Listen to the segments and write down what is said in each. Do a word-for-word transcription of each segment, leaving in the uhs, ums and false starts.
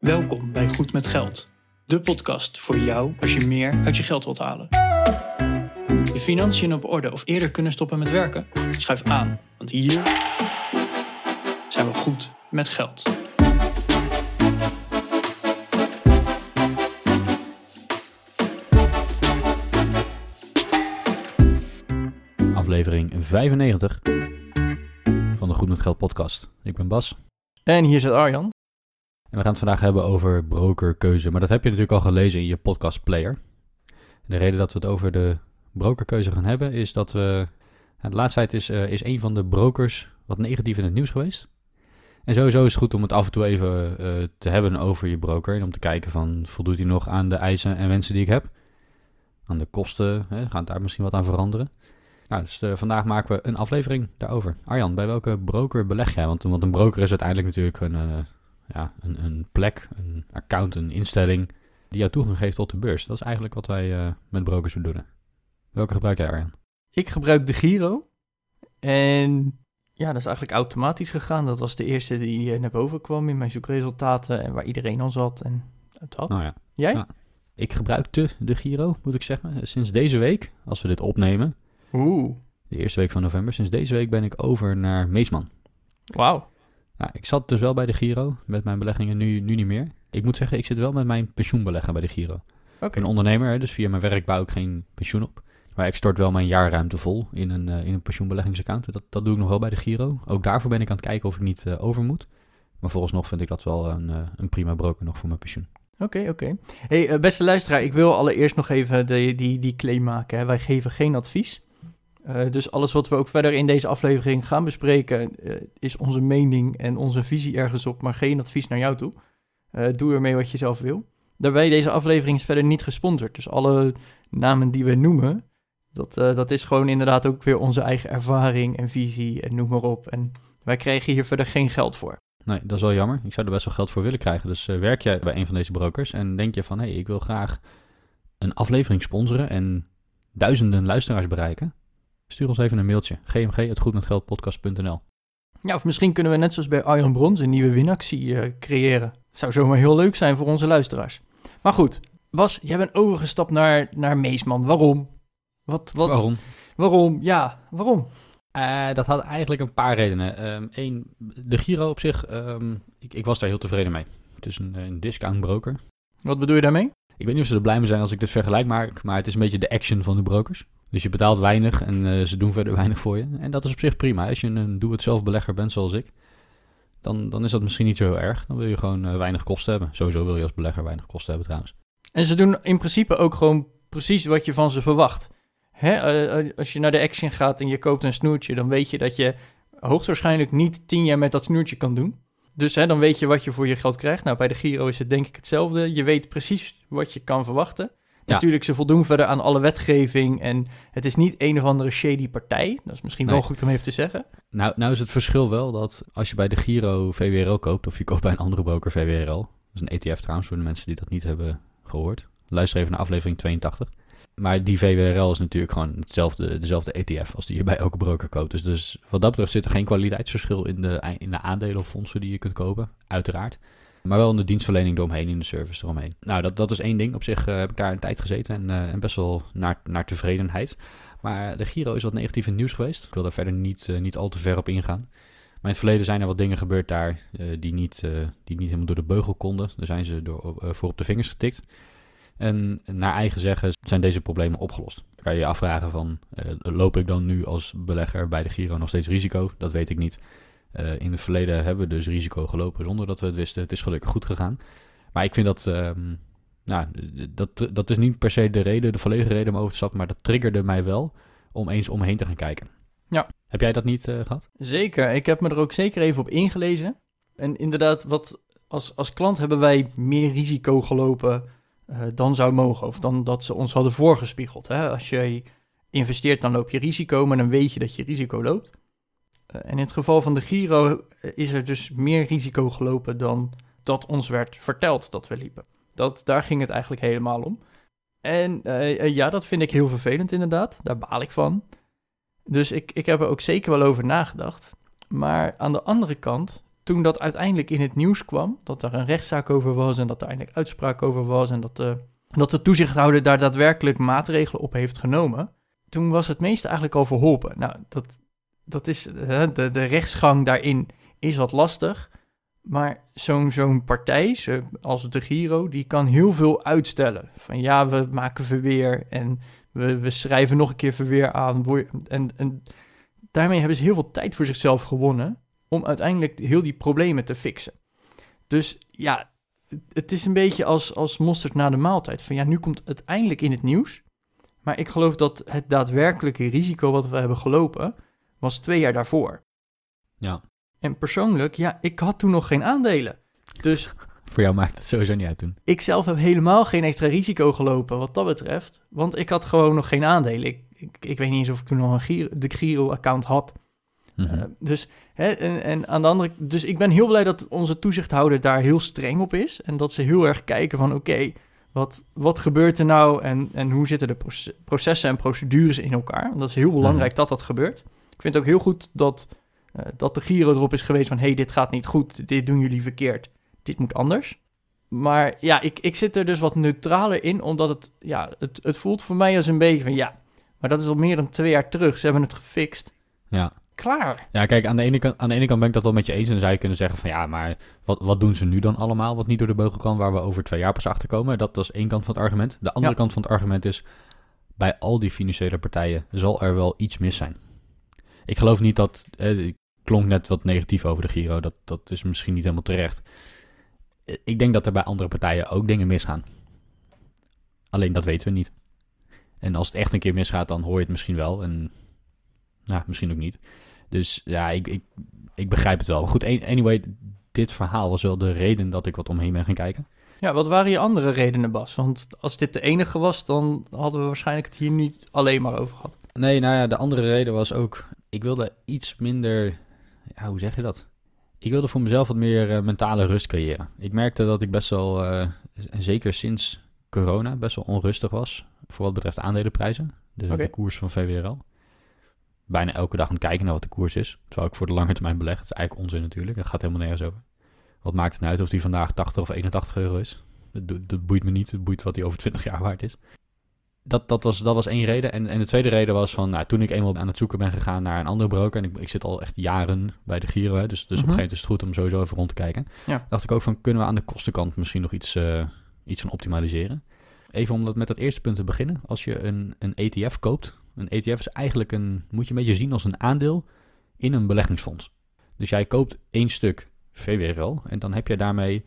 Welkom bij Goed met Geld, de podcast voor jou als je meer uit je geld wilt halen. Je financiën op orde of eerder kunnen stoppen met werken? Schuif aan, want hier zijn we goed met geld. Aflevering vijfennegentig van de Goed met Geld podcast. Ik ben Bas. En hier zit Arjan. En we gaan het vandaag hebben over brokerkeuze. Maar dat heb je natuurlijk al gelezen in je podcast player. De reden dat we het over de brokerkeuze gaan hebben is dat we... Nou, de laatste tijd is, uh, is een van de brokers wat negatief in het nieuws geweest. En sowieso is het goed om het af en toe even uh, te hebben over je broker. En om te kijken van, voldoet hij nog aan de eisen en wensen die ik heb? Aan de kosten, hè? Gaat daar misschien wat aan veranderen? Nou, dus uh, vandaag maken we een aflevering daarover. Arjan, bij welke broker beleg jij? Want, want een broker is uiteindelijk natuurlijk een... Uh, Ja, een, een plek, een account, een instelling die jou toegang geeft tot de beurs. Dat is eigenlijk wat wij uh, met brokers bedoelen. Welke gebruik jij, Arjan? Ik gebruik DEGIRO. En ja, dat is eigenlijk automatisch gegaan. Dat was de eerste die uh, naar boven kwam in mijn zoekresultaten en waar iedereen al zat en dat. Nou ja. Jij? Nou, ik gebruikte DEGIRO, moet ik zeggen. Sinds deze week, als we dit opnemen, Oeh. de eerste week van november, sinds deze week ben ik over naar Meesman. Wauw. Nou, ik zat dus wel bij DEGIRO, met mijn beleggingen nu, nu niet meer. Ik moet zeggen, ik zit wel met mijn pensioenbeleggen bij DEGIRO. Okay. Ik ben ondernemer, dus via mijn werk bouw ik geen pensioen op. Maar ik stort wel mijn jaarruimte vol in een, uh, in een pensioenbeleggingsaccount. Dat, dat doe ik nog wel bij DEGIRO. Ook daarvoor ben ik aan het kijken of ik niet uh, over moet. Maar vooralsnog vind ik dat wel een, uh, een prima broker nog voor mijn pensioen. Oké, okay, oké. Okay. Hey, uh, beste luisteraar, ik wil allereerst nog even de, die, die claim maken. Hè. Wij geven geen advies. Uh, dus alles wat we ook verder in deze aflevering gaan bespreken... Uh, is onze mening en onze visie ergens op, maar geen advies naar jou toe. Uh, doe ermee wat je zelf wil. Daarbij, deze aflevering is verder niet gesponsord. Dus alle namen die we noemen... dat, uh, dat is gewoon inderdaad ook weer onze eigen ervaring en visie en noem maar op. En wij krijgen hier verder geen geld voor. Nee, dat is wel jammer. Ik zou er best wel geld voor willen krijgen. Dus uh, werk jij bij een van deze brokers en denk je van... hé, hey, ik wil graag een aflevering sponsoren en duizenden luisteraars bereiken... Stuur ons even een mailtje, g m g at goed met geld podcast punt n l. Ja, of misschien kunnen we net zoals bij Iron Bronze een nieuwe winactie uh, creëren. Zou zomaar heel leuk zijn voor onze luisteraars. Maar goed, Bas, jij bent overgestapt naar, naar Meesman. Waarom? Wat, wat? Waarom? Waarom? Ja, waarom? Uh, dat had eigenlijk een paar redenen. Eén, um, DEGIRO op zich, um, ik, ik was daar heel tevreden mee. Het is een, een discount broker. Wat bedoel je daarmee? Ik weet niet of ze er blij mee zijn als ik dit vergelijk maak, maar het is een beetje de action van de brokers. Dus je betaalt weinig en uh, ze doen verder weinig voor je. En dat is op zich prima. Als je een doe-het-zelf belegger bent zoals ik, dan, dan is dat misschien niet zo heel erg. Dan wil je gewoon uh, weinig kosten hebben. Sowieso wil je als belegger weinig kosten hebben trouwens. En ze doen in principe ook gewoon precies wat je van ze verwacht. Hè? Uh, als je naar de Action gaat en je koopt een snoertje, dan weet je dat je hoogstwaarschijnlijk niet tien jaar met dat snoertje kan doen. Dus hè, dan weet je wat je voor je geld krijgt. Nou, bij DEGIRO is het denk ik hetzelfde. Je weet precies wat je kan verwachten. Ja. Natuurlijk, ze voldoen verder aan alle wetgeving en het is niet een of andere shady partij. Dat is misschien nee. wel goed om even te zeggen. Nou, nou is het verschil wel dat als je bij DEGIRO V W R L koopt of je koopt bij een andere broker V W R L. Dat is een E T F trouwens voor de mensen die dat niet hebben gehoord. Luister even naar aflevering tweeëntachtig. Maar die V W R L is natuurlijk gewoon hetzelfde, dezelfde E T F als die je bij elke broker koopt. Dus, dus wat dat betreft zit er geen kwaliteitsverschil in de, in de aandelen of fondsen die je kunt kopen, uiteraard. Maar wel in de dienstverlening eromheen, in de service eromheen. Nou, dat, dat is één ding. Op zich uh, heb ik daar een tijd gezeten en, uh, en best wel naar, naar tevredenheid. Maar DEGIRO is wat negatief in het nieuws geweest. Ik wil daar verder niet, uh, niet al te ver op ingaan. Maar in het verleden zijn er wat dingen gebeurd daar uh, die, niet, uh, die niet helemaal door de beugel konden. Daar zijn ze door, uh, voor op de vingers getikt. En naar eigen zeggen zijn deze problemen opgelost. Dan kan je je afvragen van, uh, loop ik dan nu als belegger bij DEGIRO nog steeds risico? Dat weet ik niet. Uh, in het verleden hebben we dus risico gelopen zonder dat we het wisten. Het is gelukkig goed gegaan. Maar ik vind dat... Uh, nou, dat, dat is niet per se de reden, de volledige reden om over te stappen. Maar dat triggerde mij wel om eens omheen te gaan kijken. Ja. Heb jij dat niet uh, gehad? Zeker. Ik heb me er ook zeker even op ingelezen. En inderdaad, wat als, als klant hebben wij meer risico gelopen uh, dan zou mogen. Of dan dat ze ons hadden voorgespiegeld. Hè? Als jij investeert, dan loop je risico. Maar dan weet je dat je risico loopt. En in het geval van DEGIRO is er dus meer risico gelopen dan dat ons werd verteld dat we liepen. Dat, daar ging het eigenlijk helemaal om. En uh, ja, dat vind ik heel vervelend inderdaad. Daar baal ik van. Dus ik, ik heb er ook zeker wel over nagedacht. Maar aan de andere kant toen dat uiteindelijk in het nieuws kwam, dat er een rechtszaak over was en dat er eindelijk uitspraak over was en dat de, dat de toezichthouder daar daadwerkelijk maatregelen op heeft genomen, toen was het meeste eigenlijk al verholpen. Nou, dat, dat is, de, de rechtsgang daarin is wat lastig, maar zo'n, zo'n partij zo, als DEGIRO, die kan heel veel uitstellen. Van ja, we maken verweer en we, we schrijven nog een keer verweer aan. En, en daarmee hebben ze heel veel tijd voor zichzelf gewonnen om uiteindelijk heel die problemen te fixen. Dus ja, het is een beetje als, als mosterd na de maaltijd. Van ja, nu komt het eindelijk in het nieuws. Maar ik geloof dat het daadwerkelijke risico wat we hebben gelopen, was twee jaar daarvoor. Ja. En persoonlijk, ja, ik had toen nog geen aandelen. Dus voor jou maakt het sowieso niet uit toen. Ik zelf heb helemaal geen extra risico gelopen wat dat betreft. Want ik had gewoon nog geen aandelen. Ik, ik, ik weet niet eens of ik toen nog een Giro, de Giro-account had. Mm-hmm. Uh, dus, hè, en, en aan de andere, dus ik ben heel blij dat onze toezichthouder daar heel streng op is. En dat ze heel erg kijken van oké, okay, wat, wat gebeurt er nou en, en hoe zitten de proces, processen en procedures in elkaar? Dat is heel belangrijk mm-hmm. dat dat gebeurt. Ik vind het ook heel goed dat, uh, dat de Giro erop is geweest van hé, hey, dit gaat niet goed, dit doen jullie verkeerd. Dit moet anders. Maar ja, ik, ik zit er dus wat neutraler in, omdat het, ja, het, het voelt voor mij als een beetje van ja, maar dat is al meer dan twee jaar terug. Ze hebben het gefixt. Ja. Klaar. Ja, kijk, aan de ene kant, aan de ene kant ben ik dat wel met je eens. En dan zou je kunnen zeggen van ja, maar wat, wat doen ze nu dan allemaal wat niet door de beugel kan, waar we over twee jaar pas achterkomen? Dat is één kant van het argument. De andere ja. kant van het argument is, bij al die financiële partijen zal er wel iets mis zijn. Ik geloof niet dat, eh, ik klonk net wat negatief over de Giro, dat, dat is misschien niet helemaal terecht. Ik denk dat er bij andere partijen ook dingen misgaan. Alleen dat weten we niet. En als het echt een keer misgaat, dan hoor je het misschien wel. En nou, misschien ook niet. Dus ja, ik, ik, ik begrijp het wel. Maar goed, anyway, dit verhaal was wel de reden dat ik wat omheen ben gaan kijken. Ja, wat waren je andere redenen, Bas? Want als dit de enige was, dan hadden we waarschijnlijk het hier niet alleen maar over gehad. Nee, nou ja, de andere reden was ook, ik wilde iets minder, ja, hoe zeg je dat? Ik wilde voor mezelf wat meer uh, mentale rust creëren. Ik merkte dat ik best wel, uh, zeker sinds corona, best wel onrustig was. Voor wat betreft aandelenprijzen. Dus okay. de koers van V W R L. Bijna elke dag aan het kijken naar wat de koers is. Terwijl ik voor de lange termijn beleg. Dat is eigenlijk onzin natuurlijk. Dat gaat helemaal nergens over. Wat maakt het nou uit of die vandaag tachtig of eenentachtig euro is? Dat, dat boeit me niet. Het boeit wat die over twintig jaar waard is. Dat, dat, was, dat was één reden. En, en de tweede reden was van, nou, toen ik eenmaal aan het zoeken ben gegaan naar een andere broker. En ik, ik zit al echt jaren bij de Giro. Hè, dus, dus mm-hmm. op een gegeven moment is het goed om sowieso even rond te kijken. Ja. Dacht ik ook van, kunnen we aan de kostenkant misschien nog iets, uh, iets van optimaliseren? Even om dat met dat eerste punt te beginnen. Als je een, een E T F koopt. Een E T F is eigenlijk een, moet je een beetje zien als een aandeel in een beleggingsfonds. Dus jij koopt één stuk V W R L en dan heb je daarmee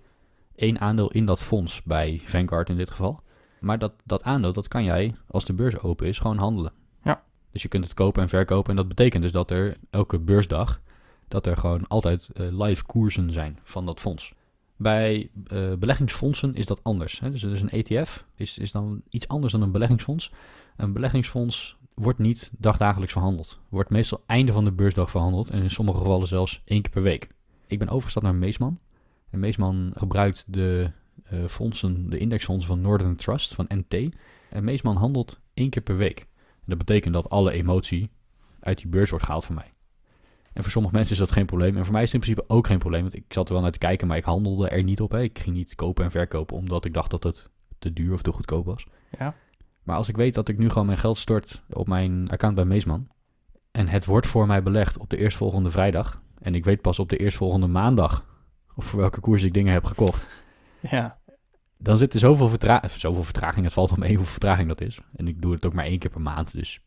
één aandeel in dat fonds, bij Vanguard in dit geval. Maar dat, dat aandeel, dat kan jij, als de beurs open is, gewoon handelen. Ja. Dus je kunt het kopen en verkopen en dat betekent dus dat er elke beursdag, dat er gewoon altijd uh, live koersen zijn van dat fonds. Bij uh, beleggingsfondsen is dat anders. Hè? Dus, dus een E T F is, is dan iets anders dan een beleggingsfonds. Een beleggingsfonds wordt niet dagdagelijks verhandeld. Wordt meestal einde van de beursdag verhandeld en in sommige gevallen zelfs één keer per week. Ik ben overgestapt naar Meesman. En Meesman gebruikt de uh, fondsen, de indexfondsen van Northern Trust, van N T. En Meesman handelt één keer per week. En dat betekent dat alle emotie uit die beurs wordt gehaald voor mij. En voor sommige mensen is dat geen probleem. En voor mij is het in principe ook geen probleem. Want ik zat er wel naar te kijken, maar ik handelde er niet op. Hè. Ik ging niet kopen en verkopen, omdat ik dacht dat het te duur of te goedkoop was. Ja. Maar als ik weet dat ik nu gewoon mijn geld stort op mijn account bij Meesman en het wordt voor mij belegd op de eerstvolgende vrijdag en ik weet pas op de eerstvolgende maandag of voor welke koers ik dingen heb gekocht, ja. dan zit er zoveel, vertra- zoveel vertraging, het valt wel mee hoeveel vertraging dat is. En ik doe het ook maar één keer per maand. Dus,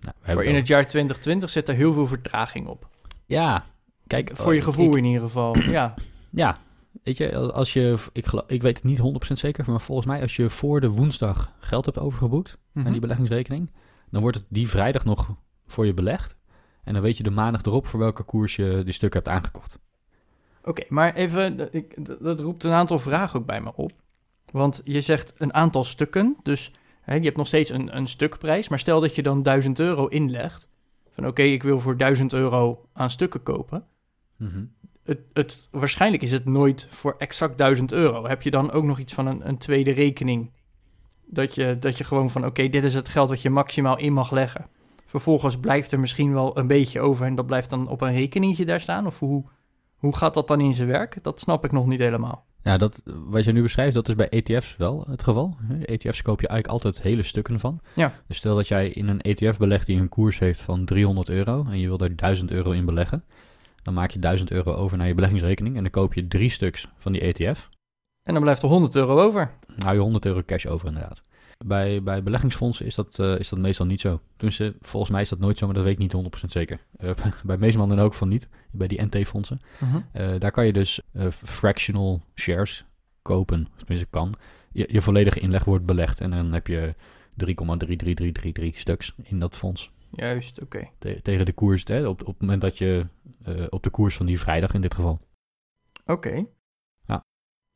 nou, we voor in al... het jaar twintig twintig zit er heel veel vertraging op. Ja. Kijk, voor oh, je gevoel ik... in ieder geval. Ja. ja. Weet je, als je, ik, geloof, ik weet het niet honderd procent zeker, maar volgens mij als je voor de woensdag geld hebt overgeboekt mm-hmm. aan die beleggingsrekening, dan wordt het die vrijdag nog voor je belegd. En dan weet je de maandag erop voor welke koers je die stukken hebt aangekocht. Oké, okay, maar even, ik, dat roept een aantal vragen ook bij me op. Want je zegt een aantal stukken, dus hè, je hebt nog steeds een, een stukprijs, maar stel dat je dan duizend euro inlegt. Van oké, okay, ik wil voor duizend euro aan stukken kopen. Mm-hmm. Het, het, waarschijnlijk is het nooit voor exact duizend euro. Heb je dan ook nog iets van een, een tweede rekening? Dat je, dat je gewoon van, oké, okay, dit is het geld wat je maximaal in mag leggen. Vervolgens blijft er misschien wel een beetje over en dat blijft dan op een rekeningetje daar staan? Of hoe, Hoe gaat dat dan in zijn werk? Dat snap ik nog niet helemaal. Ja, dat, wat je nu beschrijft, dat is bij E T F's wel het geval. E T F's koop je eigenlijk altijd hele stukken van. Ja. Dus stel dat jij in een E T F belegt die een koers heeft van driehonderd euro... en je wil daar duizend euro in beleggen. Dan maak je duizend euro over naar je beleggingsrekening en dan koop je drie stuks van die E T F. En dan blijft er honderd euro over. Dan hou je honderd euro cash over inderdaad. Bij, bij beleggingsfondsen is dat, uh, is dat meestal niet zo. Dus, uh, volgens mij is dat nooit zo, maar dat weet ik niet honderd procent zeker. Uh, bij Meesman en ook van niet, bij die N T-fondsen. Uh-huh. Uh, daar kan je dus uh, fractional shares kopen, tenminste kan. Je, je volledige inleg wordt belegd en dan heb je drie komma drie drie drie drie drie stuks in dat fonds. Juist, oké. Okay. Te, tegen de koers, hè, op, op het moment dat je, uh, op de koers van die vrijdag in dit geval. Oké. Okay. Ja.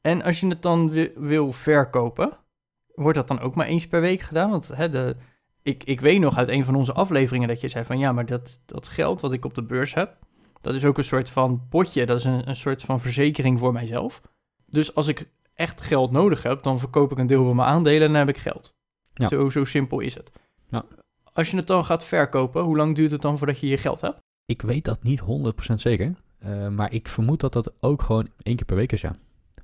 En als je het dan wi- wil verkopen, wordt dat dan ook maar eens per week gedaan? Want hè, de, ik, ik weet nog uit een van onze afleveringen dat je zei van ja, maar dat, dat geld wat ik op de beurs heb, dat is ook een soort van potje, dat is een, een soort van verzekering voor mijzelf. Dus als ik echt geld nodig heb, dan verkoop ik een deel van mijn aandelen en dan heb ik geld. Ja. Zo, zo simpel is het. Ja. Als je het dan gaat verkopen, hoe lang duurt het dan voordat je je geld hebt? Ik weet dat niet honderd procent zeker, uh, maar ik vermoed dat dat ook gewoon één keer per week is, ja.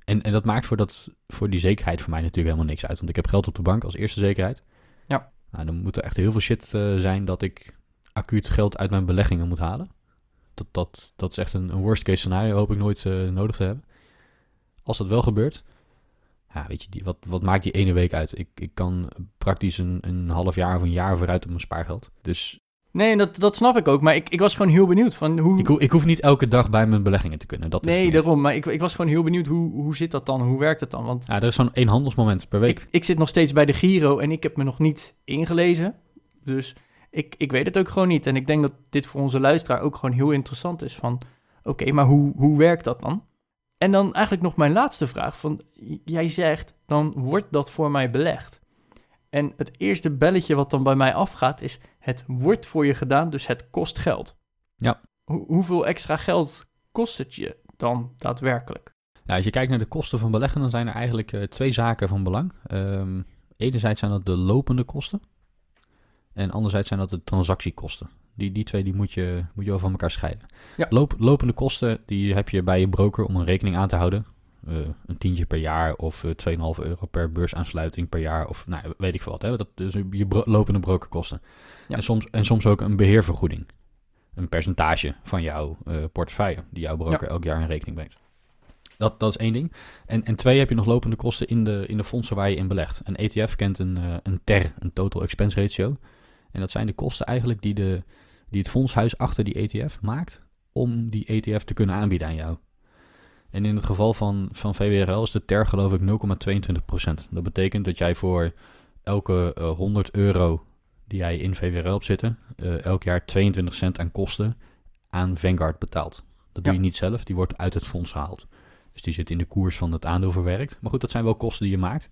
En, en dat maakt voor, dat, voor die zekerheid voor mij natuurlijk helemaal niks uit. Want ik heb geld op de bank als eerste zekerheid. Ja. Nou, dan moet er echt heel veel shit uh, zijn dat ik acuut geld uit mijn beleggingen moet halen. Dat, dat, dat is echt een, een worst case scenario, hoop ik nooit uh, nodig te hebben. Als dat wel gebeurt, ja, weet je, die, wat, wat maakt die ene week uit? Ik, ik kan praktisch een, een half jaar of een jaar vooruit op mijn spaargeld. Dus... Nee, dat, dat snap ik ook, maar ik, ik was gewoon heel benieuwd van hoe... Ik, ho- ik hoef niet elke dag bij mijn beleggingen te kunnen, dat is... Nee, daarom, maar ik, ik was gewoon heel benieuwd, hoe, hoe zit dat dan, hoe werkt het dan? Want ja, er is zo'n één handelsmoment per week. Ik, ik zit nog steeds bij de Giro en ik heb me nog niet ingelezen, dus ik, ik weet het ook gewoon niet. En ik denk dat dit voor onze luisteraar ook gewoon heel interessant is van, oké, okay, maar hoe, hoe werkt dat dan? En dan eigenlijk nog mijn laatste vraag, van jij zegt, dan wordt dat voor mij belegd. En het eerste belletje wat dan bij mij afgaat is, het wordt voor je gedaan, dus het kost geld. Ja. Ho- hoeveel extra geld kost het je dan daadwerkelijk? Nou, als je kijkt naar de kosten van beleggen, dan zijn er eigenlijk uh, twee zaken van belang. Um, enerzijds zijn dat de lopende kosten en anderzijds zijn dat de transactiekosten. Die, die twee die moet, je, moet je wel van elkaar scheiden. Ja. Loop, lopende kosten die heb je bij je broker om een rekening aan te houden. Uh, een tientje per jaar of uh, twee komma vijf euro per beursaansluiting per jaar of nou, weet ik veel wat. Hè? Dat is je bro- lopende brokerkosten. Ja. En, soms, en soms ook een beheervergoeding. Een percentage van jouw uh, portefeuille die jouw broker ja. elk jaar in rekening brengt. Dat, dat is één ding. En, en twee heb je nog lopende kosten in de, in de fondsen waar je in belegt. Een E T F kent een, uh, een T E R, een total expense ratio. En dat zijn de kosten eigenlijk die, de, die het fondshuis achter die E T F maakt om die E T F te kunnen aanbieden aan jou. En in het geval van, van V W R L is de T E R geloof ik nul komma tweeëntwintig procent. Dat betekent dat jij voor elke uh, honderd euro die jij in V W R L hebt zitten, uh, elk jaar tweeëntwintig cent aan kosten aan Vanguard betaalt. Dat doe ja. je niet zelf, die wordt uit het fonds gehaald. Dus die zit in de koers van het aandeel verwerkt. Maar goed, dat zijn wel kosten die je maakt.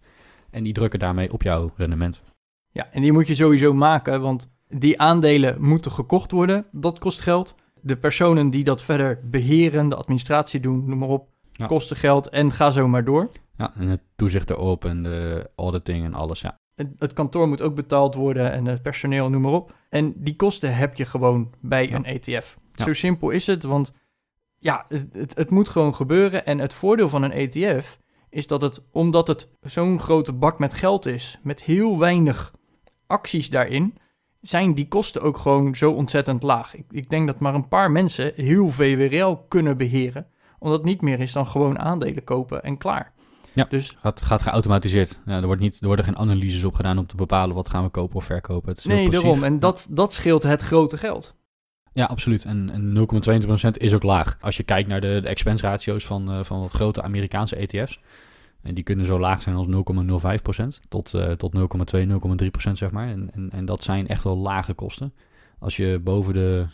En die drukken daarmee op jouw rendement. Ja, en die moet je sowieso maken, want die aandelen moeten gekocht worden. Dat kost geld. De personen die dat verder beheren, de administratie doen, noem maar op, ja. kosten geld en ga zo maar door. Ja, en het toezicht erop en de auditing en alles, ja. Het, het kantoor moet ook betaald worden en het personeel, noem maar op. En die kosten heb je gewoon bij ja. een E T F. Ja. Zo simpel is het, want ja, het, het, het moet gewoon gebeuren. En het voordeel van een E T F is dat het, omdat het zo'n grote bak met geld is, met heel weinig acties daarin, zijn die kosten ook gewoon zo ontzettend laag. Ik, ik denk dat maar een paar mensen heel V W R L kunnen beheren, omdat het niet meer is dan gewoon aandelen kopen en klaar. Ja, dus gaat, gaat geautomatiseerd. Ja, er, wordt niet, er worden geen analyses op gedaan om te bepalen wat gaan we kopen of verkopen. Het is nee, daarom. En dat, dat scheelt het grote geld. Ja, absoluut. En, en nul komma tweeëntwintig procent is ook laag. Als je kijkt naar de, de expense ratio's van, uh, van wat grote Amerikaanse E T F's, en die kunnen zo laag zijn als nul komma nul vijf procent tot, uh, tot nul komma twee, nul komma drie procent zeg maar. En, en, en dat zijn echt wel lage kosten. Als je boven de,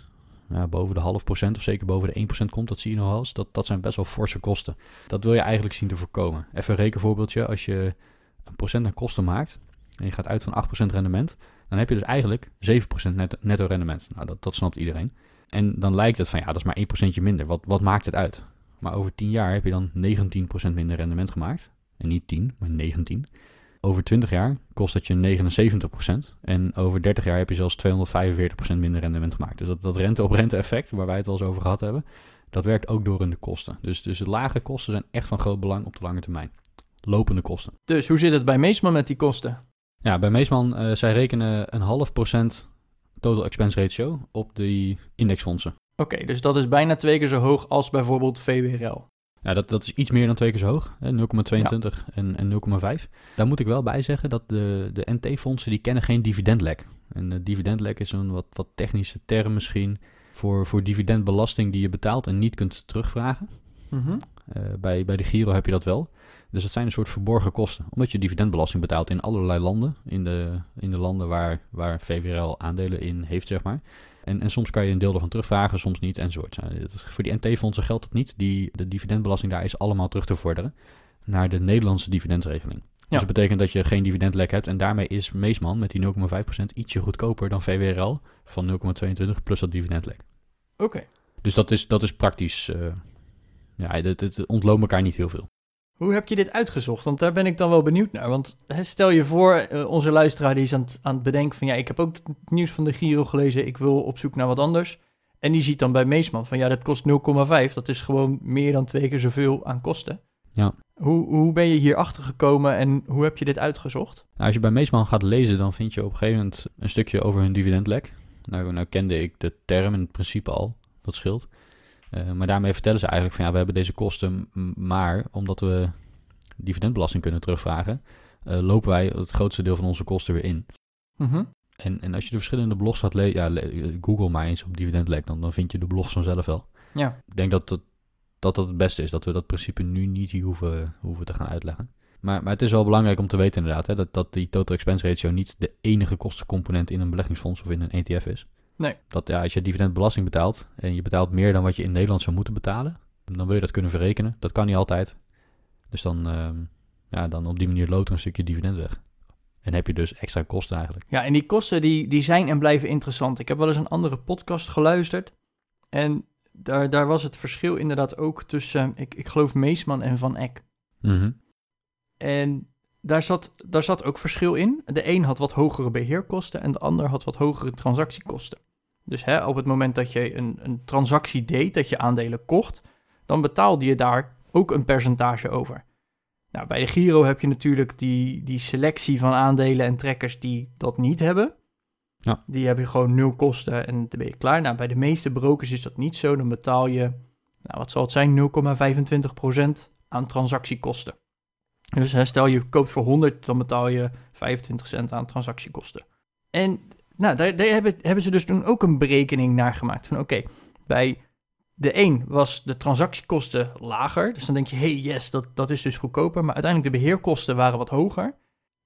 ja, boven de half procent of zeker boven de één procent komt, dat zie je nogal eens. Dat, dat zijn best wel forse kosten. Dat wil je eigenlijk zien te voorkomen. Even een rekenvoorbeeldje. Als je een procent aan kosten maakt en je gaat uit van acht procent rendement, dan heb je dus eigenlijk zeven procent net, netto rendement. Nou, dat, dat snapt iedereen. En dan lijkt het van ja, dat is maar één procentje minder. Wat, wat maakt het uit? Maar over tien jaar heb je dan negentien procent minder rendement gemaakt. En niet tien, maar negentien. Over twintig jaar kost dat je negenenzeventig procent. En over dertig jaar heb je zelfs tweehonderdvijfenveertig procent minder rendement gemaakt. Dus dat, dat rente op rente effect, waar wij het al eens over gehad hebben, Dat werkt ook door in de kosten. Dus, dus de lage kosten zijn echt van groot belang op de lange termijn. Lopende kosten. Dus hoe zit het bij Meesman met die kosten? Ja, bij Meesman, uh, zij rekenen een half procent total expense ratio op die indexfondsen. Oké, okay, dus dat is bijna twee keer zo hoog als bijvoorbeeld V W R L. Ja, dat, dat is iets meer dan twee keer zo hoog, nul komma tweeëntwintig ja. en, en nul komma vijf. Daar moet ik wel bij zeggen dat de, de N T-fondsen, die kennen geen dividendlek. En de dividendlek is een wat, wat technische term misschien voor, voor dividendbelasting die je betaalt en niet kunt terugvragen. Mm-hmm. Uh, bij, bij de Giro heb je dat wel. Dus dat zijn een soort verborgen kosten, omdat je dividendbelasting betaalt in allerlei landen, in de, in de landen waar, waar V W R L aandelen in heeft, zeg maar. En, en soms kan je een deel ervan terugvragen, soms niet, enzovoort. Nou, dat, voor die N T-fondsen geldt dat niet. Die, de dividendbelasting daar is allemaal terug te vorderen naar de Nederlandse dividendregeling. Ja. Dus dat betekent dat je geen dividendlek hebt en daarmee is Meesman met die nul komma vijf procent ietsje goedkoper dan V W R L van nul komma tweeëntwintig plus dat dividendlek. Oké. Okay. Dus dat is, dat is praktisch. Uh, ja, het, het ontloopt elkaar niet heel veel. Hoe heb je dit uitgezocht? Want daar ben ik dan wel benieuwd naar. Want stel je voor, onze luisteraar die is aan het, aan het bedenken van... ja, ik heb ook het nieuws van de Giro gelezen, ik wil op zoek naar wat anders. En die ziet dan bij Meesman van ja, dat kost nul komma vijf. Dat is gewoon meer dan twee keer zoveel aan kosten. Ja. Hoe, hoe ben je hierachter gekomen en hoe heb je dit uitgezocht? Nou, als je bij Meesman gaat lezen, dan vind je op een gegeven moment een stukje over hun dividendlek. Nou, nou kende ik de term in het principe al, dat scheelt. Uh, maar daarmee vertellen ze eigenlijk van ja, we hebben deze kosten, maar omdat we dividendbelasting kunnen terugvragen, uh, lopen wij het grootste deel van onze kosten weer in. Mm-hmm. En, en als je de verschillende blogs gaat lezen, ja, le- Google maar eens op dividendlek, dan, dan vind je de blogs vanzelf wel. Ja. Ik denk dat dat, dat dat het beste is, dat we dat principe nu niet hier hoeven, hoeven te gaan uitleggen. Maar, maar het is wel belangrijk om te weten inderdaad, hè, dat, dat die total expense ratio niet de enige kostencomponent in een beleggingsfonds of in een E T F is. Nee. Dat ja, als je dividendbelasting betaalt en je betaalt meer dan wat je in Nederland zou moeten betalen, dan wil je dat kunnen verrekenen. Dat kan niet altijd. Dus dan, uh, ja, dan op die manier loopt er een stukje dividend weg. En heb je dus extra kosten eigenlijk. Ja, en die kosten die, die zijn en blijven interessant. Ik heb wel eens een andere podcast geluisterd. En daar, daar was het verschil inderdaad ook tussen, ik, ik geloof, Meesman en Van Eck. Mm-hmm. En daar zat, daar zat ook verschil in. De een had wat hogere beheerkosten en de ander had wat hogere transactiekosten. Dus hè, op het moment dat je een, een transactie deed, dat je aandelen kocht, dan betaalde je daar ook een percentage over. Nou, bij de Giro heb je natuurlijk die, die selectie van aandelen en trekkers die dat niet hebben. Ja. Die hebben gewoon nul kosten en dan ben je klaar. Nou, bij de meeste brokers is dat niet zo. Dan betaal je, nou, wat zal het zijn, nul komma vijfentwintig procent aan transactiekosten. Dus hè, stel je koopt voor honderd, dan betaal je vijfentwintig cent aan transactiekosten. En... Nou, daar, daar hebben, hebben ze dus toen ook een berekening naar gemaakt. Van oké, okay, bij de een was de transactiekosten lager. Dus dan denk je, hey yes, dat, dat is dus goedkoper. Maar uiteindelijk de beheerkosten waren wat hoger.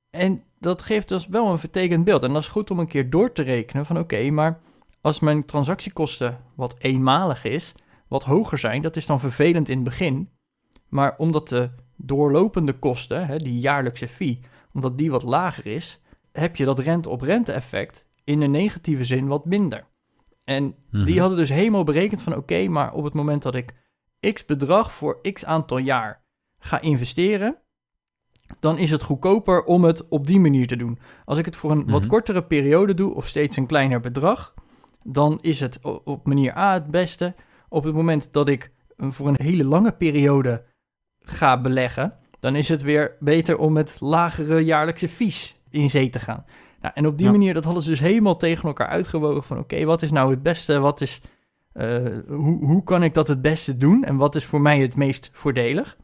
En dat geeft dus wel een vertekend beeld. En dat is goed om een keer door te rekenen van oké, okay, maar als mijn transactiekosten wat eenmalig is, wat hoger zijn, dat is dan vervelend in het begin. Maar omdat de doorlopende kosten, hè, die jaarlijkse fee, omdat die wat lager is, heb je dat rente-op-rente effect in een negatieve zin wat minder. En mm-hmm. die hadden dus helemaal berekend van... oké, okay, maar op het moment dat ik x bedrag voor x aantal jaar ga investeren... dan is het goedkoper om het op die manier te doen. Als ik het voor een mm-hmm. wat kortere periode doe of steeds een kleiner bedrag... dan is het op manier A het beste. Op het moment dat ik voor een hele lange periode ga beleggen... dan is het weer beter om met lagere jaarlijkse fees in zee te gaan. Nou, en op die ja. manier, dat hadden ze dus helemaal tegen elkaar uitgewogen van oké, okay, wat is nou het beste? Wat is, uh, hoe, hoe kan ik dat het beste doen? En wat is voor mij het meest voordelig?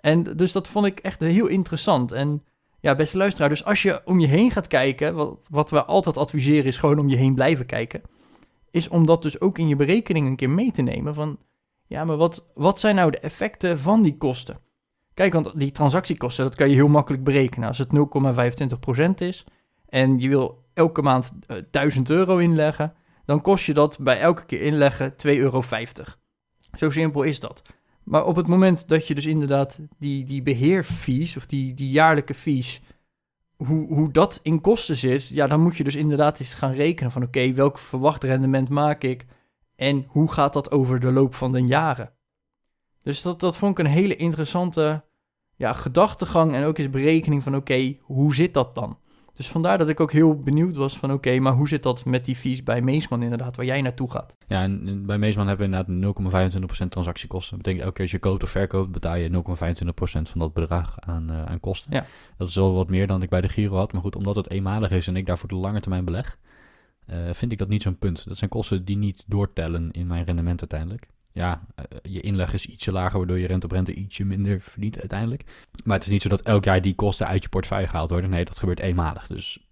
En dus dat vond ik echt heel interessant. En ja, beste luisteraar, dus als je om je heen gaat kijken, wat, wat we altijd adviseren is gewoon om je heen blijven kijken, is om dat dus ook in je berekening een keer mee te nemen van ja, maar wat, wat zijn nou de effecten van die kosten? Kijk, want die transactiekosten, dat kan je heel makkelijk berekenen. Als het nul komma vijfentwintig procent is en je wil elke maand uh, duizend euro inleggen, dan kost je dat bij elke keer inleggen twee euro vijftig. Zo simpel is dat. Maar op het moment dat je dus inderdaad die, die beheerfees of die, die jaarlijke fees, hoe, hoe dat in kosten zit, ja, dan moet je dus inderdaad eens gaan rekenen van oké, okay, welk verwacht rendement maak ik en hoe gaat dat over de loop van de jaren? Dus dat, dat vond ik een hele interessante... ja, gedachtegang en ook eens berekening van oké, okay, hoe zit dat dan? Dus vandaar dat ik ook heel benieuwd was van oké, okay, maar hoe zit dat met die fees bij Meesman inderdaad, waar jij naartoe gaat? Ja, en bij Meesman hebben we inderdaad nul komma vijfentwintig procent transactiekosten. Dat betekent elke keer als je koopt of verkoopt, betaal je nul komma vijfentwintig procent van dat bedrag aan, uh, aan kosten. Ja. Dat is wel wat meer dan ik bij de Giro had. Maar goed, omdat het eenmalig is en ik daarvoor de lange termijn beleg, uh, vind ik dat niet zo'n punt. Dat zijn kosten die niet doortellen in mijn rendement uiteindelijk. Ja, je inleg is ietsje lager, waardoor je rente op rente ietsje minder verdient uiteindelijk. Maar het is niet zo dat elk jaar die kosten uit je portefeuille gehaald worden. Nee, dat gebeurt eenmalig. Dus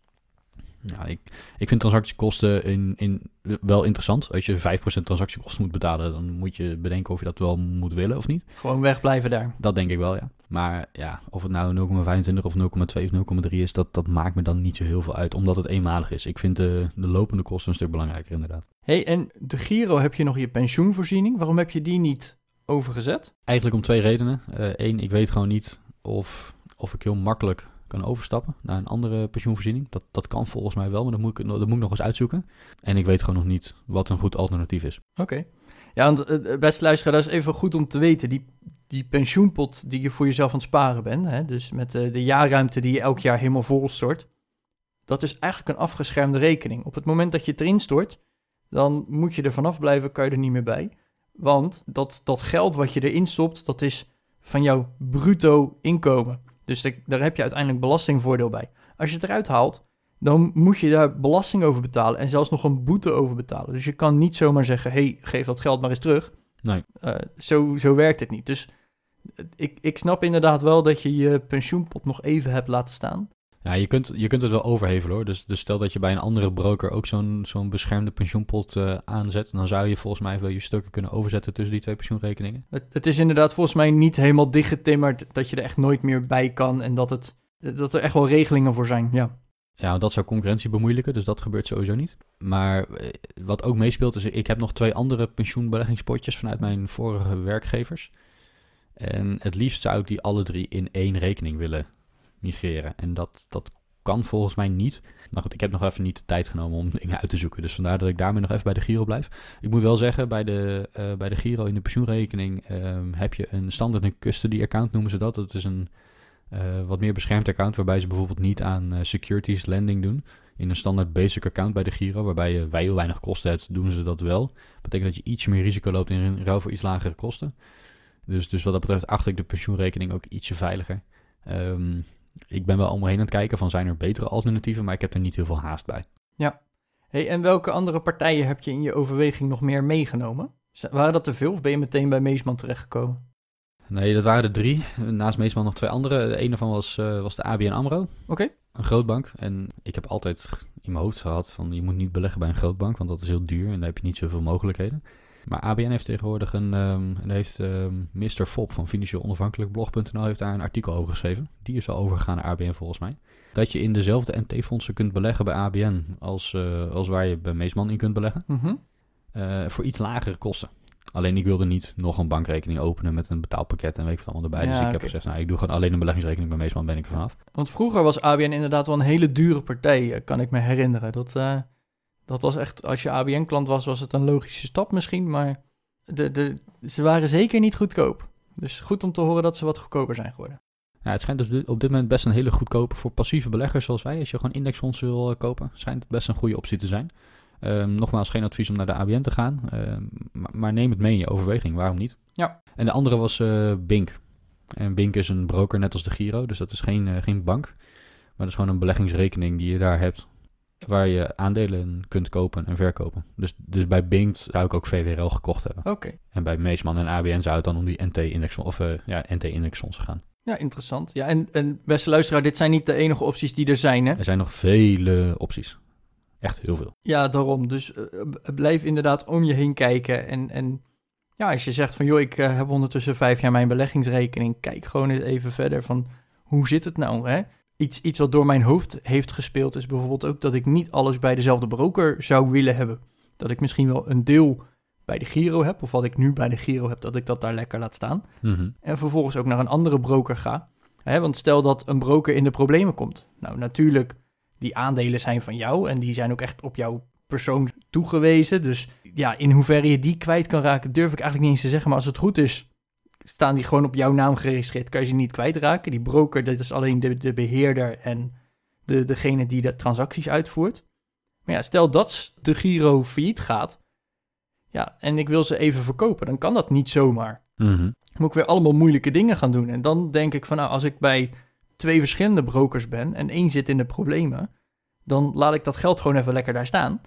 ja, ik, ik vind transactiekosten in, in, wel interessant. Als je vijf procent transactiekosten moet betalen, dan moet je bedenken of je dat wel moet willen of niet. Gewoon wegblijven daar. Dat denk ik wel, ja. Maar ja, of het nou nul komma vijfentwintig of nul komma twee of nul komma drie is, dat, dat maakt me dan niet zo heel veel uit, omdat het eenmalig is. Ik vind de, de lopende kosten een stuk belangrijker inderdaad. Hey, en de Giro, heb je nog je pensioenvoorziening? Waarom heb je die niet overgezet? Eigenlijk om twee redenen. Eén, uh, ik weet gewoon niet of, of ik heel makkelijk kan overstappen naar een andere pensioenvoorziening. Dat, dat kan volgens mij wel, maar dat moet, ik, dat moet ik nog eens uitzoeken. En ik weet gewoon nog niet wat een goed alternatief is. Oké. Okay. Ja, want beste luisteraar, dat is even goed om te weten. Die, die pensioenpot die je voor jezelf aan het sparen bent, hè, dus met de, de jaarruimte die je elk jaar helemaal vol stort, dat is eigenlijk een afgeschermde rekening. Op het moment dat je het erin stort, dan moet je er vanaf blijven, kan je er niet meer bij. Want dat, dat geld wat je erin stopt, dat is van jouw bruto inkomen. Dus de, daar heb je uiteindelijk belastingvoordeel bij. Als je het eruit haalt, dan moet je daar belasting over betalen en zelfs nog een boete over betalen. Dus je kan niet zomaar zeggen, hé, hey, geef dat geld maar eens terug. Nee. Uh, zo, zo werkt het niet. Dus ik, ik snap inderdaad wel dat je je pensioenpot nog even hebt laten staan. Ja, je kunt, je kunt het wel overhevelen hoor. Dus, dus stel dat je bij een andere broker ook zo'n, zo'n beschermde pensioenpot uh, aanzet, dan zou je volgens mij wel je stukken kunnen overzetten tussen die twee pensioenrekeningen. Het, het is inderdaad volgens mij niet helemaal dichtgetimmerd dat je er echt nooit meer bij kan en dat, het, dat er echt wel regelingen voor zijn, ja. Ja, dat zou concurrentie bemoeilijken, dus dat gebeurt sowieso niet. Maar wat ook meespeelt is, ik heb nog twee andere pensioenbeleggingspotjes vanuit mijn vorige werkgevers. En het liefst zou ik die alle drie in één rekening willen migreren. En dat, dat kan volgens mij niet. Maar goed, ik heb nog even niet de tijd genomen om dingen uit te zoeken. Dus vandaar dat ik daarmee nog even bij de Giro blijf. Ik moet wel zeggen, bij de, uh, bij de Giro in de pensioenrekening uh, heb je een standaard een custody account, noemen ze dat. Dat is een Uh, wat meer beschermd account, waarbij ze bijvoorbeeld niet aan uh, securities lending doen. In een standaard basic account bij de Giro, waarbij je heel weinig kosten hebt, doen ze dat wel. Dat betekent dat je iets meer risico loopt in ruil voor iets lagere kosten. Dus, dus wat dat betreft acht ik de pensioenrekening ook ietsje veiliger. Um, ik ben wel om me heen aan het kijken van zijn er betere alternatieven, maar ik heb er niet heel veel haast bij. Ja. Hey, en welke andere partijen heb je in je overweging nog meer meegenomen? Waren dat te veel of ben je meteen bij Meesman terechtgekomen? Nee, dat waren er drie. Naast Meesman nog twee andere. De ene van was, uh, was de A B N AMRO. Oké. Okay. Een grootbank. En ik heb altijd in mijn hoofd gehad van je moet niet beleggen bij een grootbank, want dat is heel duur en daar heb je niet zoveel mogelijkheden. Maar A B N heeft tegenwoordig een, um, en heeft um, meneer Fop van Financieel Onafhankelijk Blog punt n l heeft daar een artikel over geschreven. Die is al overgegaan naar A B N volgens mij. Dat je in dezelfde N T-fondsen kunt beleggen bij A B N als, uh, als waar je bij Meesman in kunt beleggen. Mm-hmm. Uh, voor iets lagere kosten. Alleen ik wilde niet nog een bankrekening openen met een betaalpakket en weet ik wat allemaal erbij. Ja, dus ik okay. heb gezegd, nou, ik doe gewoon alleen een beleggingsrekening bij Meesman, ben ik er vanaf. Want vroeger was A B N inderdaad wel een hele dure partij, kan ik me herinneren. Dat, uh, dat was echt, als je A B N-klant was, was het een logische stap misschien, maar de, de, ze waren zeker niet goedkoop. Dus goed om te horen dat ze wat goedkoper zijn geworden. Ja, het schijnt dus op dit moment best een hele goedkope voor passieve beleggers zoals wij. Als je gewoon indexfondsen wil kopen, schijnt het best een goede optie te zijn. Um, nogmaals, geen advies om naar de A B N te gaan, um, maar, maar neem het mee in je overweging, waarom niet? Ja. En de andere was uh, Binck. En Binck is een broker net als de Giro, dus dat is geen, uh, geen bank, maar dat is gewoon een beleggingsrekening die je daar hebt, waar je aandelen kunt kopen en verkopen. Dus, dus bij Binck zou ik ook V W R L gekocht hebben. Oké. Okay. En bij Meesman en A B N zou het dan om die N T-index of uh, ja, N T-indexfondsen gaan. Ja, interessant. Ja, en, en beste luisteraar, dit zijn niet de enige opties die er zijn, hè? Er zijn nog vele opties. Echt heel veel. Ja, daarom. Dus uh, blijf inderdaad om je heen kijken. En, en ja, als je zegt van joh, ik uh, heb ondertussen vijf jaar mijn beleggingsrekening. Kijk gewoon eens even verder van hoe zit het nou? Hè? Iets, iets wat door mijn hoofd heeft gespeeld is bijvoorbeeld ook dat ik niet alles bij dezelfde broker zou willen hebben. Dat ik misschien wel een deel bij de Giro heb. Of wat ik nu bij de Giro heb, dat ik dat daar lekker laat staan. Mm-hmm. En vervolgens ook naar een andere broker ga. Hè? Want stel dat een broker in de problemen komt. Nou, natuurlijk, die aandelen zijn van jou en die zijn ook echt op jouw persoon toegewezen. Dus ja, in hoeverre je die kwijt kan raken, durf ik eigenlijk niet eens te zeggen. Maar als het goed is, staan die gewoon op jouw naam geregistreerd. Kan je ze niet kwijtraken. Die broker, dat is alleen de, de beheerder en de, degene die de transacties uitvoert. Maar ja, stel dat de Giro failliet gaat, ja, en ik wil ze even verkopen, dan kan dat niet zomaar. Mm-hmm. Moet ik weer allemaal moeilijke dingen gaan doen. En dan denk ik van, nou, als ik bij twee verschillende brokers ben en één zit in de problemen, dan laat ik dat geld gewoon even lekker daar staan.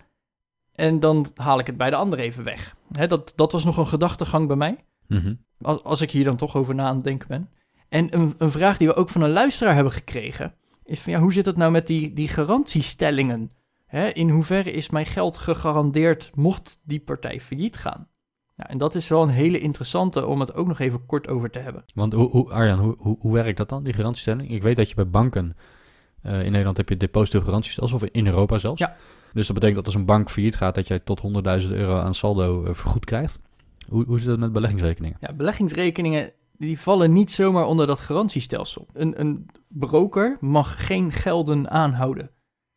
En dan haal ik het bij de ander even weg. Hè, dat, dat was nog een gedachtegang bij mij. Mm-hmm. Als, als ik hier dan toch over na aan het denken ben. En een, een vraag die we ook van een luisteraar hebben gekregen is van, ja, hoe zit het nou met die, die garantiestellingen? Hè, in hoeverre is mijn geld gegarandeerd mocht die partij failliet gaan? Nou, en dat is wel een hele interessante om het ook nog even kort over te hebben. Want hoe, hoe, Arjan, hoe, hoe, hoe werkt dat dan, die garantiestelling? Ik weet dat je bij banken, uh, in Nederland heb je depositogarantiestelsel, of in Europa zelfs. Ja. Dus dat betekent dat als een bank failliet gaat, dat jij tot honderdduizend euro aan saldo uh, vergoed krijgt. Hoe, hoe zit dat met beleggingsrekeningen? Ja, beleggingsrekeningen die vallen niet zomaar onder dat garantiestelsel. Een, een broker mag geen gelden aanhouden.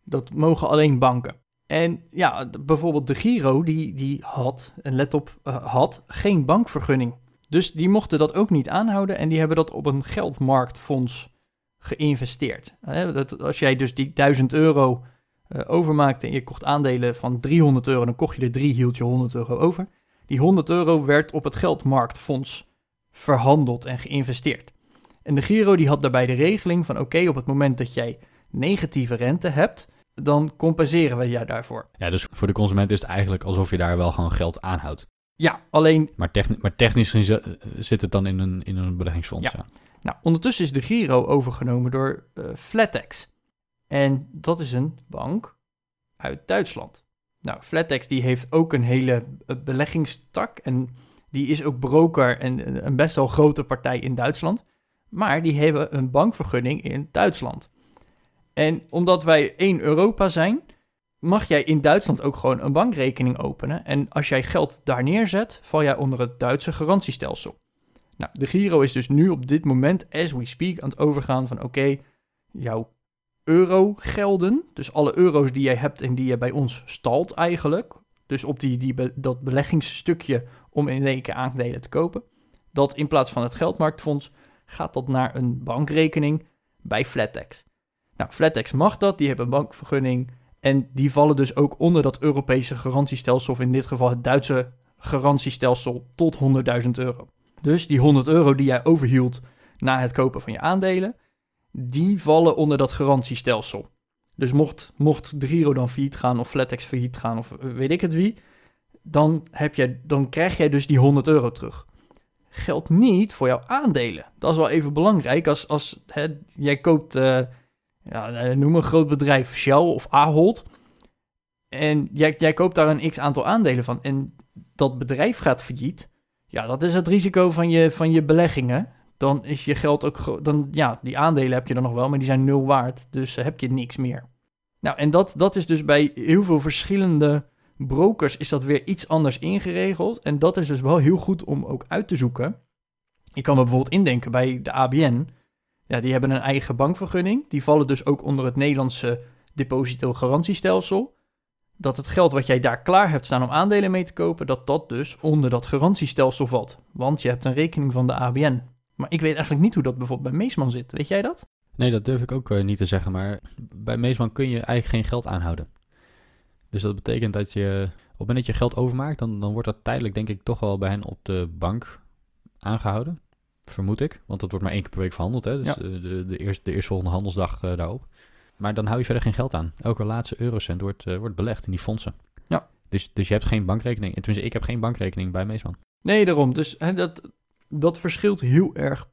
Dat mogen alleen banken. En ja, bijvoorbeeld de Giro, die, die had, en let op, uh, had geen bankvergunning. Dus die mochten dat ook niet aanhouden en die hebben dat op een geldmarktfonds geïnvesteerd. He, dat, als jij dus die duizend euro uh, overmaakte en je kocht aandelen van driehonderd euro, dan kocht je er drie, hield je honderd euro over. Die honderd euro werd op het geldmarktfonds verhandeld en geïnvesteerd. En de Giro die had daarbij de regeling van oké, okay, op het moment dat jij negatieve rente hebt, dan compenseren we jou daarvoor. Ja, dus voor de consument is het eigenlijk alsof je daar wel gewoon geld aanhoudt. Ja, alleen... Maar, techni- maar technisch zit het dan in een, in een beleggingsfonds. Ja. Ja. Nou, ondertussen is de Giro overgenomen door uh, Flatex. En dat is een bank uit Duitsland. Nou, Flatex die heeft ook een hele beleggingstak en die is ook broker en een best wel grote partij in Duitsland. Maar die hebben een bankvergunning in Duitsland. En omdat wij één Europa zijn, mag jij in Duitsland ook gewoon een bankrekening openen. En als jij geld daar neerzet, val jij onder het Duitse garantiestelsel. Nou, de Giro is dus nu op dit moment, as we speak, aan het overgaan van oké, okay, jouw eurogelden, dus alle euro's die jij hebt en die je bij ons stalt eigenlijk, dus op die, die, dat beleggingsstukje om in één keer aandelen te kopen, dat in plaats van het geldmarktfonds gaat dat naar een bankrekening bij Flatex. Nou, Flatex mag dat, die hebben een bankvergunning en die vallen dus ook onder dat Europese garantiestelsel, of in dit geval het Duitse garantiestelsel tot honderdduizend euro. Dus die honderd euro die jij overhield na het kopen van je aandelen, die vallen onder dat garantiestelsel. Dus mocht, mocht de Giro dan failliet gaan of Flatex failliet gaan of weet ik het wie, dan, heb jij, dan krijg jij dus die honderd euro terug. Geldt niet voor jouw aandelen. Dat is wel even belangrijk als, als hè, jij koopt... Uh, Ja, noem een groot bedrijf, Shell of Ahold. En jij, jij koopt daar een x-aantal aandelen van. En dat bedrijf gaat failliet. Ja, dat is het risico van je, van je beleggingen. Dan is je geld ook... Gro- dan, ja, die aandelen heb je dan nog wel, maar die zijn nul waard. Dus heb je niks meer. Nou, en dat, dat is dus bij heel veel verschillende brokers is dat weer iets anders ingeregeld. En dat is dus wel heel goed om ook uit te zoeken. Ik kan me bijvoorbeeld indenken bij de A B N... Ja, die hebben een eigen bankvergunning. Die vallen dus ook onder het Nederlandse depositogarantiestelsel. Dat het geld wat jij daar klaar hebt staan om aandelen mee te kopen, dat dat dus onder dat garantiestelsel valt. Want je hebt een rekening van de A B N. Maar ik weet eigenlijk niet hoe dat bijvoorbeeld bij Meesman zit. Weet jij dat? Nee, dat durf ik ook uh, niet te zeggen. Maar bij Meesman kun je eigenlijk geen geld aanhouden. Dus dat betekent dat je, op het moment dat je geld overmaakt, dan, dan wordt dat tijdelijk denk ik toch wel bij hen op de bank aangehouden. Vermoed ik, want dat wordt maar één keer per week verhandeld. Hè? Dus ja. de, de, eerst, de eerstvolgende handelsdag uh, daarop. Maar dan hou je verder geen geld aan. Elke laatste eurocent wordt, uh, wordt belegd in die fondsen. Ja. Dus, dus je hebt geen bankrekening. Tenminste, ik heb geen bankrekening bij Meesman. Nee, daarom. Dus hè, dat, dat verschilt heel erg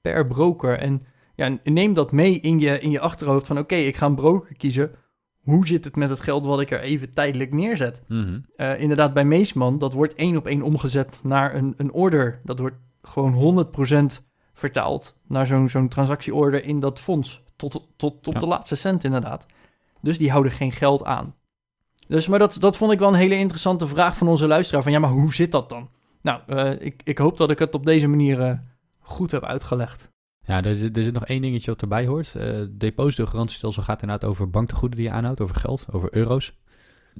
per broker. En ja, neem dat mee in je, in je achterhoofd van oké, okay, ik ga een broker kiezen. Hoe zit het met het geld wat ik er even tijdelijk neerzet? Mm-hmm. Uh, inderdaad, bij Meesman, dat wordt één op één omgezet naar een, een order. Dat wordt gewoon honderd procent vertaald naar zo'n, zo'n transactieorder in dat fonds. Tot, tot, tot, tot ja. de laatste cent inderdaad. Dus die houden geen geld aan. Dus, maar dat, dat vond ik wel een hele interessante vraag van onze luisteraar. Van ja, maar hoe zit dat dan? Nou, uh, ik, ik hoop dat ik het op deze manier uh, goed heb uitgelegd. Ja, er zit, er zit nog één dingetje wat erbij hoort. Uh, depositogarantiestelsel gaat inderdaad over banktegoeden die je aanhoudt, over geld, over euro's.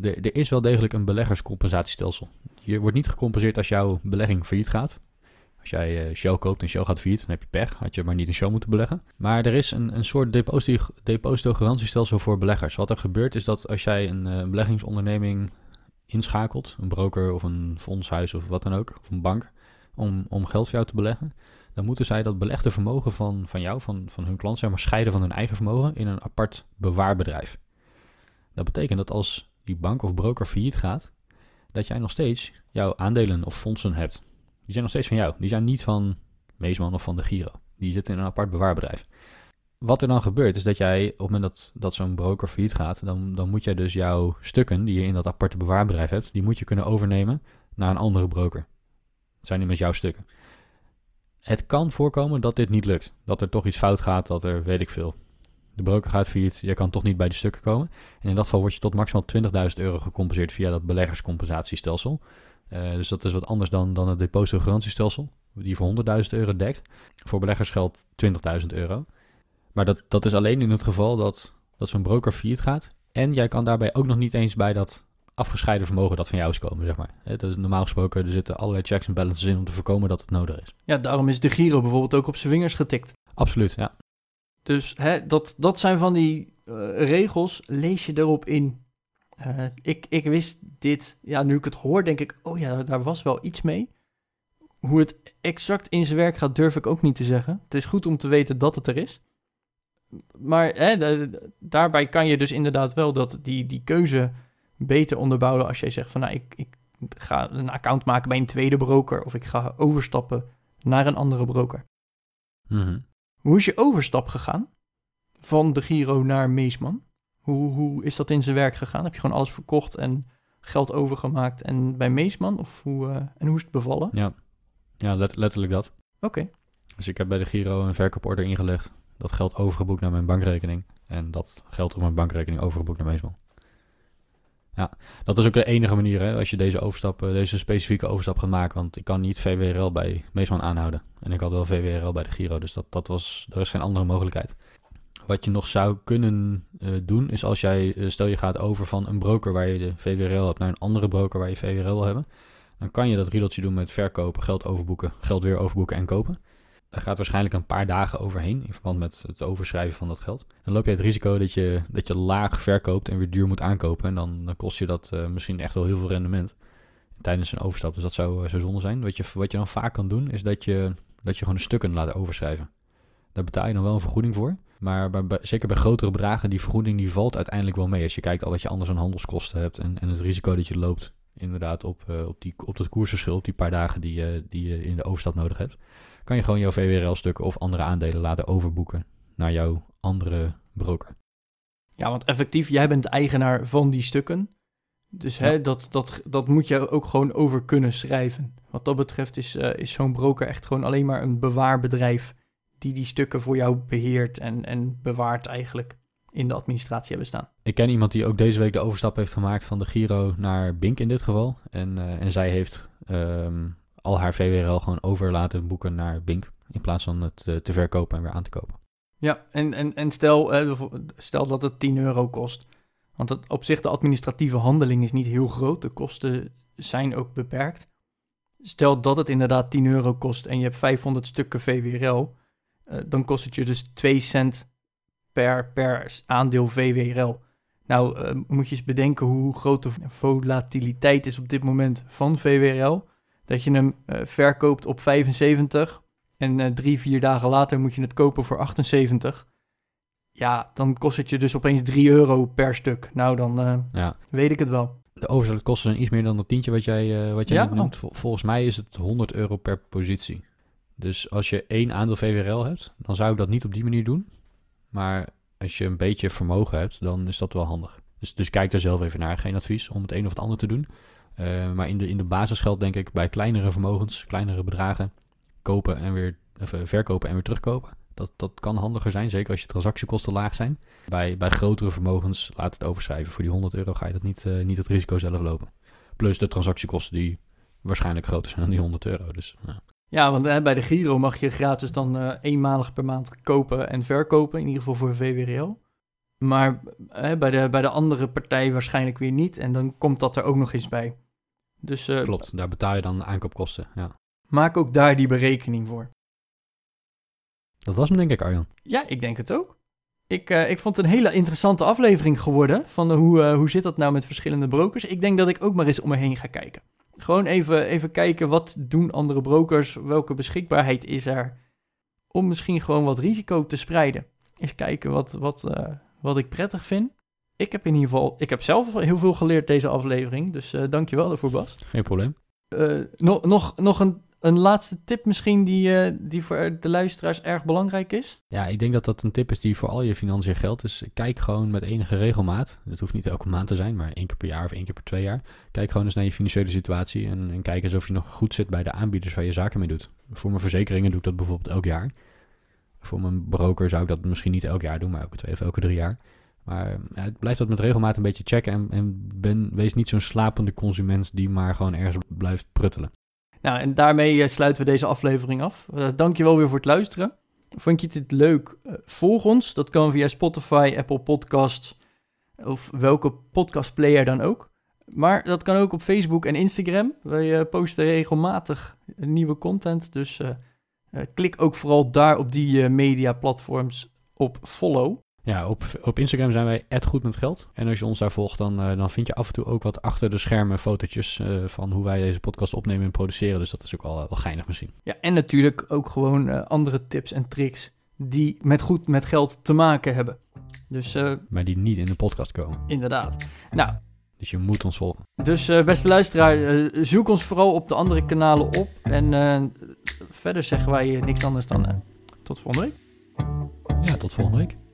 Er, er is wel degelijk een beleggerscompensatiestelsel. Je wordt niet gecompenseerd als jouw belegging failliet gaat. Als jij Shell koopt en Shell gaat failliet, dan heb je pech. Had je maar niet in Shell moeten beleggen. Maar er is een, een soort depositogarantiestelsel voor beleggers. Wat er gebeurt is dat als jij een, een beleggingsonderneming inschakelt, een broker of een fondshuis of wat dan ook, of een bank, om, om geld voor jou te beleggen, dan moeten zij dat belegde vermogen van, van jou, van, van hun klant, zeg maar, scheiden van hun eigen vermogen in een apart bewaarbedrijf. Dat betekent dat als die bank of broker failliet gaat, dat jij nog steeds jouw aandelen of fondsen hebt. Die zijn nog steeds van jou. Die zijn niet van Meesman of van DEGIRO. Die zitten in een apart bewaarbedrijf. Wat er dan gebeurt is dat jij, op het moment dat, dat zo'n broker failliet gaat, dan, dan moet jij dus jouw stukken die je in dat aparte bewaarbedrijf hebt, die moet je kunnen overnemen naar een andere broker. Dat zijn immers jouw stukken. Het kan voorkomen dat dit niet lukt. Dat er toch iets fout gaat, dat er, weet ik veel, de broker gaat failliet, je kan toch niet bij de stukken komen. En in dat geval word je tot maximaal twintigduizend euro gecompenseerd via dat beleggerscompensatiestelsel. Uh, dus dat is wat anders dan, dan het depositogarantiestelsel, die voor honderdduizend euro dekt. Voor beleggers geldt twintigduizend euro. Maar dat, dat is alleen in het geval dat, dat zo'n broker failliet gaat. En jij kan daarbij ook nog niet eens bij dat afgescheiden vermogen dat van jou is komen, zeg maar. He, dus normaal gesproken, er zitten allerlei checks en balances in om te voorkomen dat het nodig is. Ja, daarom is DEGIRO bijvoorbeeld ook op zijn vingers getikt. Absoluut, ja. Dus he, dat, dat zijn van die uh, regels, lees je erop in. Uh, ik, ik wist dit, ja, nu ik het hoor, denk ik, oh ja, daar was wel iets mee. Hoe het exact in zijn werk gaat, durf ik ook niet te zeggen. Het is goed om te weten dat het er is. Maar he, de, daarbij kan je dus inderdaad wel dat die, die keuze beter onderbouwen als jij zegt van, nou, ik, ik ga een account maken bij een tweede broker of ik ga overstappen naar een andere broker. Mm-hmm. Hoe is je overstap gegaan van DEGIRO naar Meesman? Hoe, hoe is dat in zijn werk gegaan? Heb je gewoon alles verkocht en geld overgemaakt en bij Meesman? Of hoe, uh, en hoe is het bevallen? Ja, ja let, letterlijk dat. Oké. Okay. Dus ik heb bij DEGIRO een verkooporder ingelegd. Dat geld overgeboekt naar mijn bankrekening en dat geld op mijn bankrekening overgeboekt naar Meesman. Ja, dat is ook de enige manier, hè, als je deze overstap, deze specifieke overstap gaat maken. Want ik kan niet V W R L bij Meesman aanhouden. En ik had wel V W R L bij DEGIRO, dus dat, dat was, er is geen andere mogelijkheid. Wat je nog zou kunnen uh, doen, is als jij, uh, stel je gaat over van een broker waar je de V W R L hebt naar een andere broker waar je V W R L wil hebben. Dan kan je dat riedeltje doen met verkopen, geld overboeken, geld weer overboeken en kopen. Daar gaat waarschijnlijk een paar dagen overheen in verband met het overschrijven van dat geld. Dan loop je het risico dat je, dat je laag verkoopt en weer duur moet aankopen. En dan, dan kost je dat uh, misschien echt wel heel veel rendement tijdens een overstap. Dus dat zou, zou zonde zijn. Wat je, wat je dan vaak kan doen, is dat je, dat je gewoon de stukken laat overschrijven. Daar betaal je dan wel een vergoeding voor. Maar bij, bij, zeker bij grotere bedragen, die vergoeding die valt uiteindelijk wel mee. Als je kijkt al dat je anders aan handelskosten hebt en, en het risico dat je loopt inderdaad op, uh, op, die, op dat koersverschil, op die paar dagen die, uh, die je in de overstap nodig hebt, kan je gewoon jouw V W R L-stukken of andere aandelen laten overboeken naar jouw andere broker. Ja, want effectief, jij bent de eigenaar van die stukken. Dus ja. hè, dat, dat, dat moet je ook gewoon over kunnen schrijven. Wat dat betreft is, uh, is zo'n broker echt gewoon alleen maar een bewaarbedrijf die die stukken voor jou beheert en, en bewaart eigenlijk in de administratie hebben staan. Ik ken iemand die ook deze week de overstap heeft gemaakt van DEGIRO naar Binck in dit geval. En, uh, en zij heeft Um, al haar V W R L gewoon over laten boeken naar Binck in plaats van het uh, te verkopen en weer aan te kopen. Ja, en, en, en stel, uh, stel dat het tien euro kost. Want het, op zich de administratieve handeling is niet heel groot. De kosten zijn ook beperkt. Stel dat het inderdaad tien euro kost en je hebt vijfhonderd stukken V W R L. Uh, dan kost het je dus twee cent per, per aandeel V W R L. Nou, uh, moet je eens bedenken hoe groot de volatiliteit is op dit moment van V W R L. Dat je hem uh, verkoopt op vijfenzeventig en uh, drie, vier dagen later moet je het kopen voor achtenzeventig. Ja, dan kost het je dus opeens drie euro per stuk. Nou, dan uh, ja. weet ik het wel. De overzetkosten zijn iets meer dan dat tientje wat jij, uh, wat jij ja? noemt. Vol, volgens mij is het honderd euro per positie. Dus als je één aandeel V W R L hebt, dan zou ik dat niet op die manier doen. Maar als je een beetje vermogen hebt, dan is dat wel handig. Dus, dus kijk daar zelf even naar. Geen advies om het een of het ander te doen. Uh, maar in de, in de basis geldt denk ik bij kleinere vermogens, kleinere bedragen, kopen en weer, of, uh, verkopen en weer terugkopen. Dat, dat kan handiger zijn, zeker als je transactiekosten laag zijn. Bij, bij grotere vermogens laat het overschrijven. Voor die honderd euro ga je dat niet, uh, niet het risico zelf lopen. Plus de transactiekosten die waarschijnlijk groter zijn dan die honderd euro. Dus, uh. Ja, want hè, bij DEGIRO mag je gratis dan uh, eenmalig per maand kopen en verkopen, in ieder geval voor V W R L. Maar hè, bij, de, bij de andere partij waarschijnlijk weer niet. En dan komt dat er ook nog eens bij. Dus, uh, klopt, daar betaal je dan aankoopkosten. Ja. Maak ook daar die berekening voor. Dat was hem denk ik, Arjan. Ja, ik denk het ook. Ik, uh, ik vond het een hele interessante aflevering geworden van uh, hoe, uh, hoe zit dat nou met verschillende brokers. Ik denk dat ik ook maar eens om me heen ga kijken. Gewoon even, even kijken, wat doen andere brokers? Welke beschikbaarheid is er? Om misschien gewoon wat risico te spreiden. Eens kijken wat, wat, uh, wat ik prettig vind. Ik heb in ieder geval, ik heb zelf heel veel geleerd deze aflevering. Dus uh, dank je wel daarvoor, Bas. Geen probleem. Uh, nog nog, nog een, een laatste tip misschien die, uh, die voor de luisteraars erg belangrijk is? Ja, ik denk dat dat een tip is die voor al je financiën geldt. Dus kijk gewoon met enige regelmaat. Het hoeft niet elke maand te zijn, maar één keer per jaar of één keer per twee jaar. Kijk gewoon eens naar je financiële situatie. En, en kijk eens of je nog goed zit bij de aanbieders waar je zaken mee doet. Voor mijn verzekeringen doe ik dat bijvoorbeeld elk jaar. Voor mijn broker zou ik dat misschien niet elk jaar doen, maar elke twee of elke drie jaar. Maar ja, blijf dat met regelmaat een beetje checken en, en ben, wees niet zo'n slapende consument die maar gewoon ergens blijft pruttelen. Nou, en daarmee sluiten we deze aflevering af. Uh, dankjewel weer voor het luisteren. Vond je dit leuk? Uh, volg ons. Dat kan via Spotify, Apple Podcasts of welke podcastplayer dan ook. Maar dat kan ook op Facebook en Instagram. Wij uh, posten regelmatig nieuwe content, dus uh, uh, klik ook vooral daar op die uh, media platforms op follow. Ja, op, op Instagram zijn wij at goed met geld. En als je ons daar volgt, dan, uh, dan vind je af en toe ook wat achter de schermen fotootjes uh, van hoe wij deze podcast opnemen en produceren. Dus dat is ook wel, wel geinig misschien. Ja, en natuurlijk ook gewoon uh, andere tips en tricks die met goed met geld te maken hebben. Dus, uh, maar die niet in de podcast komen. Inderdaad. Nou, dus je moet ons volgen. Dus uh, beste luisteraar, uh, zoek ons vooral op de andere kanalen op. En uh, verder zeggen wij uh, niks anders dan uh, tot volgende week. Ja, tot volgende week.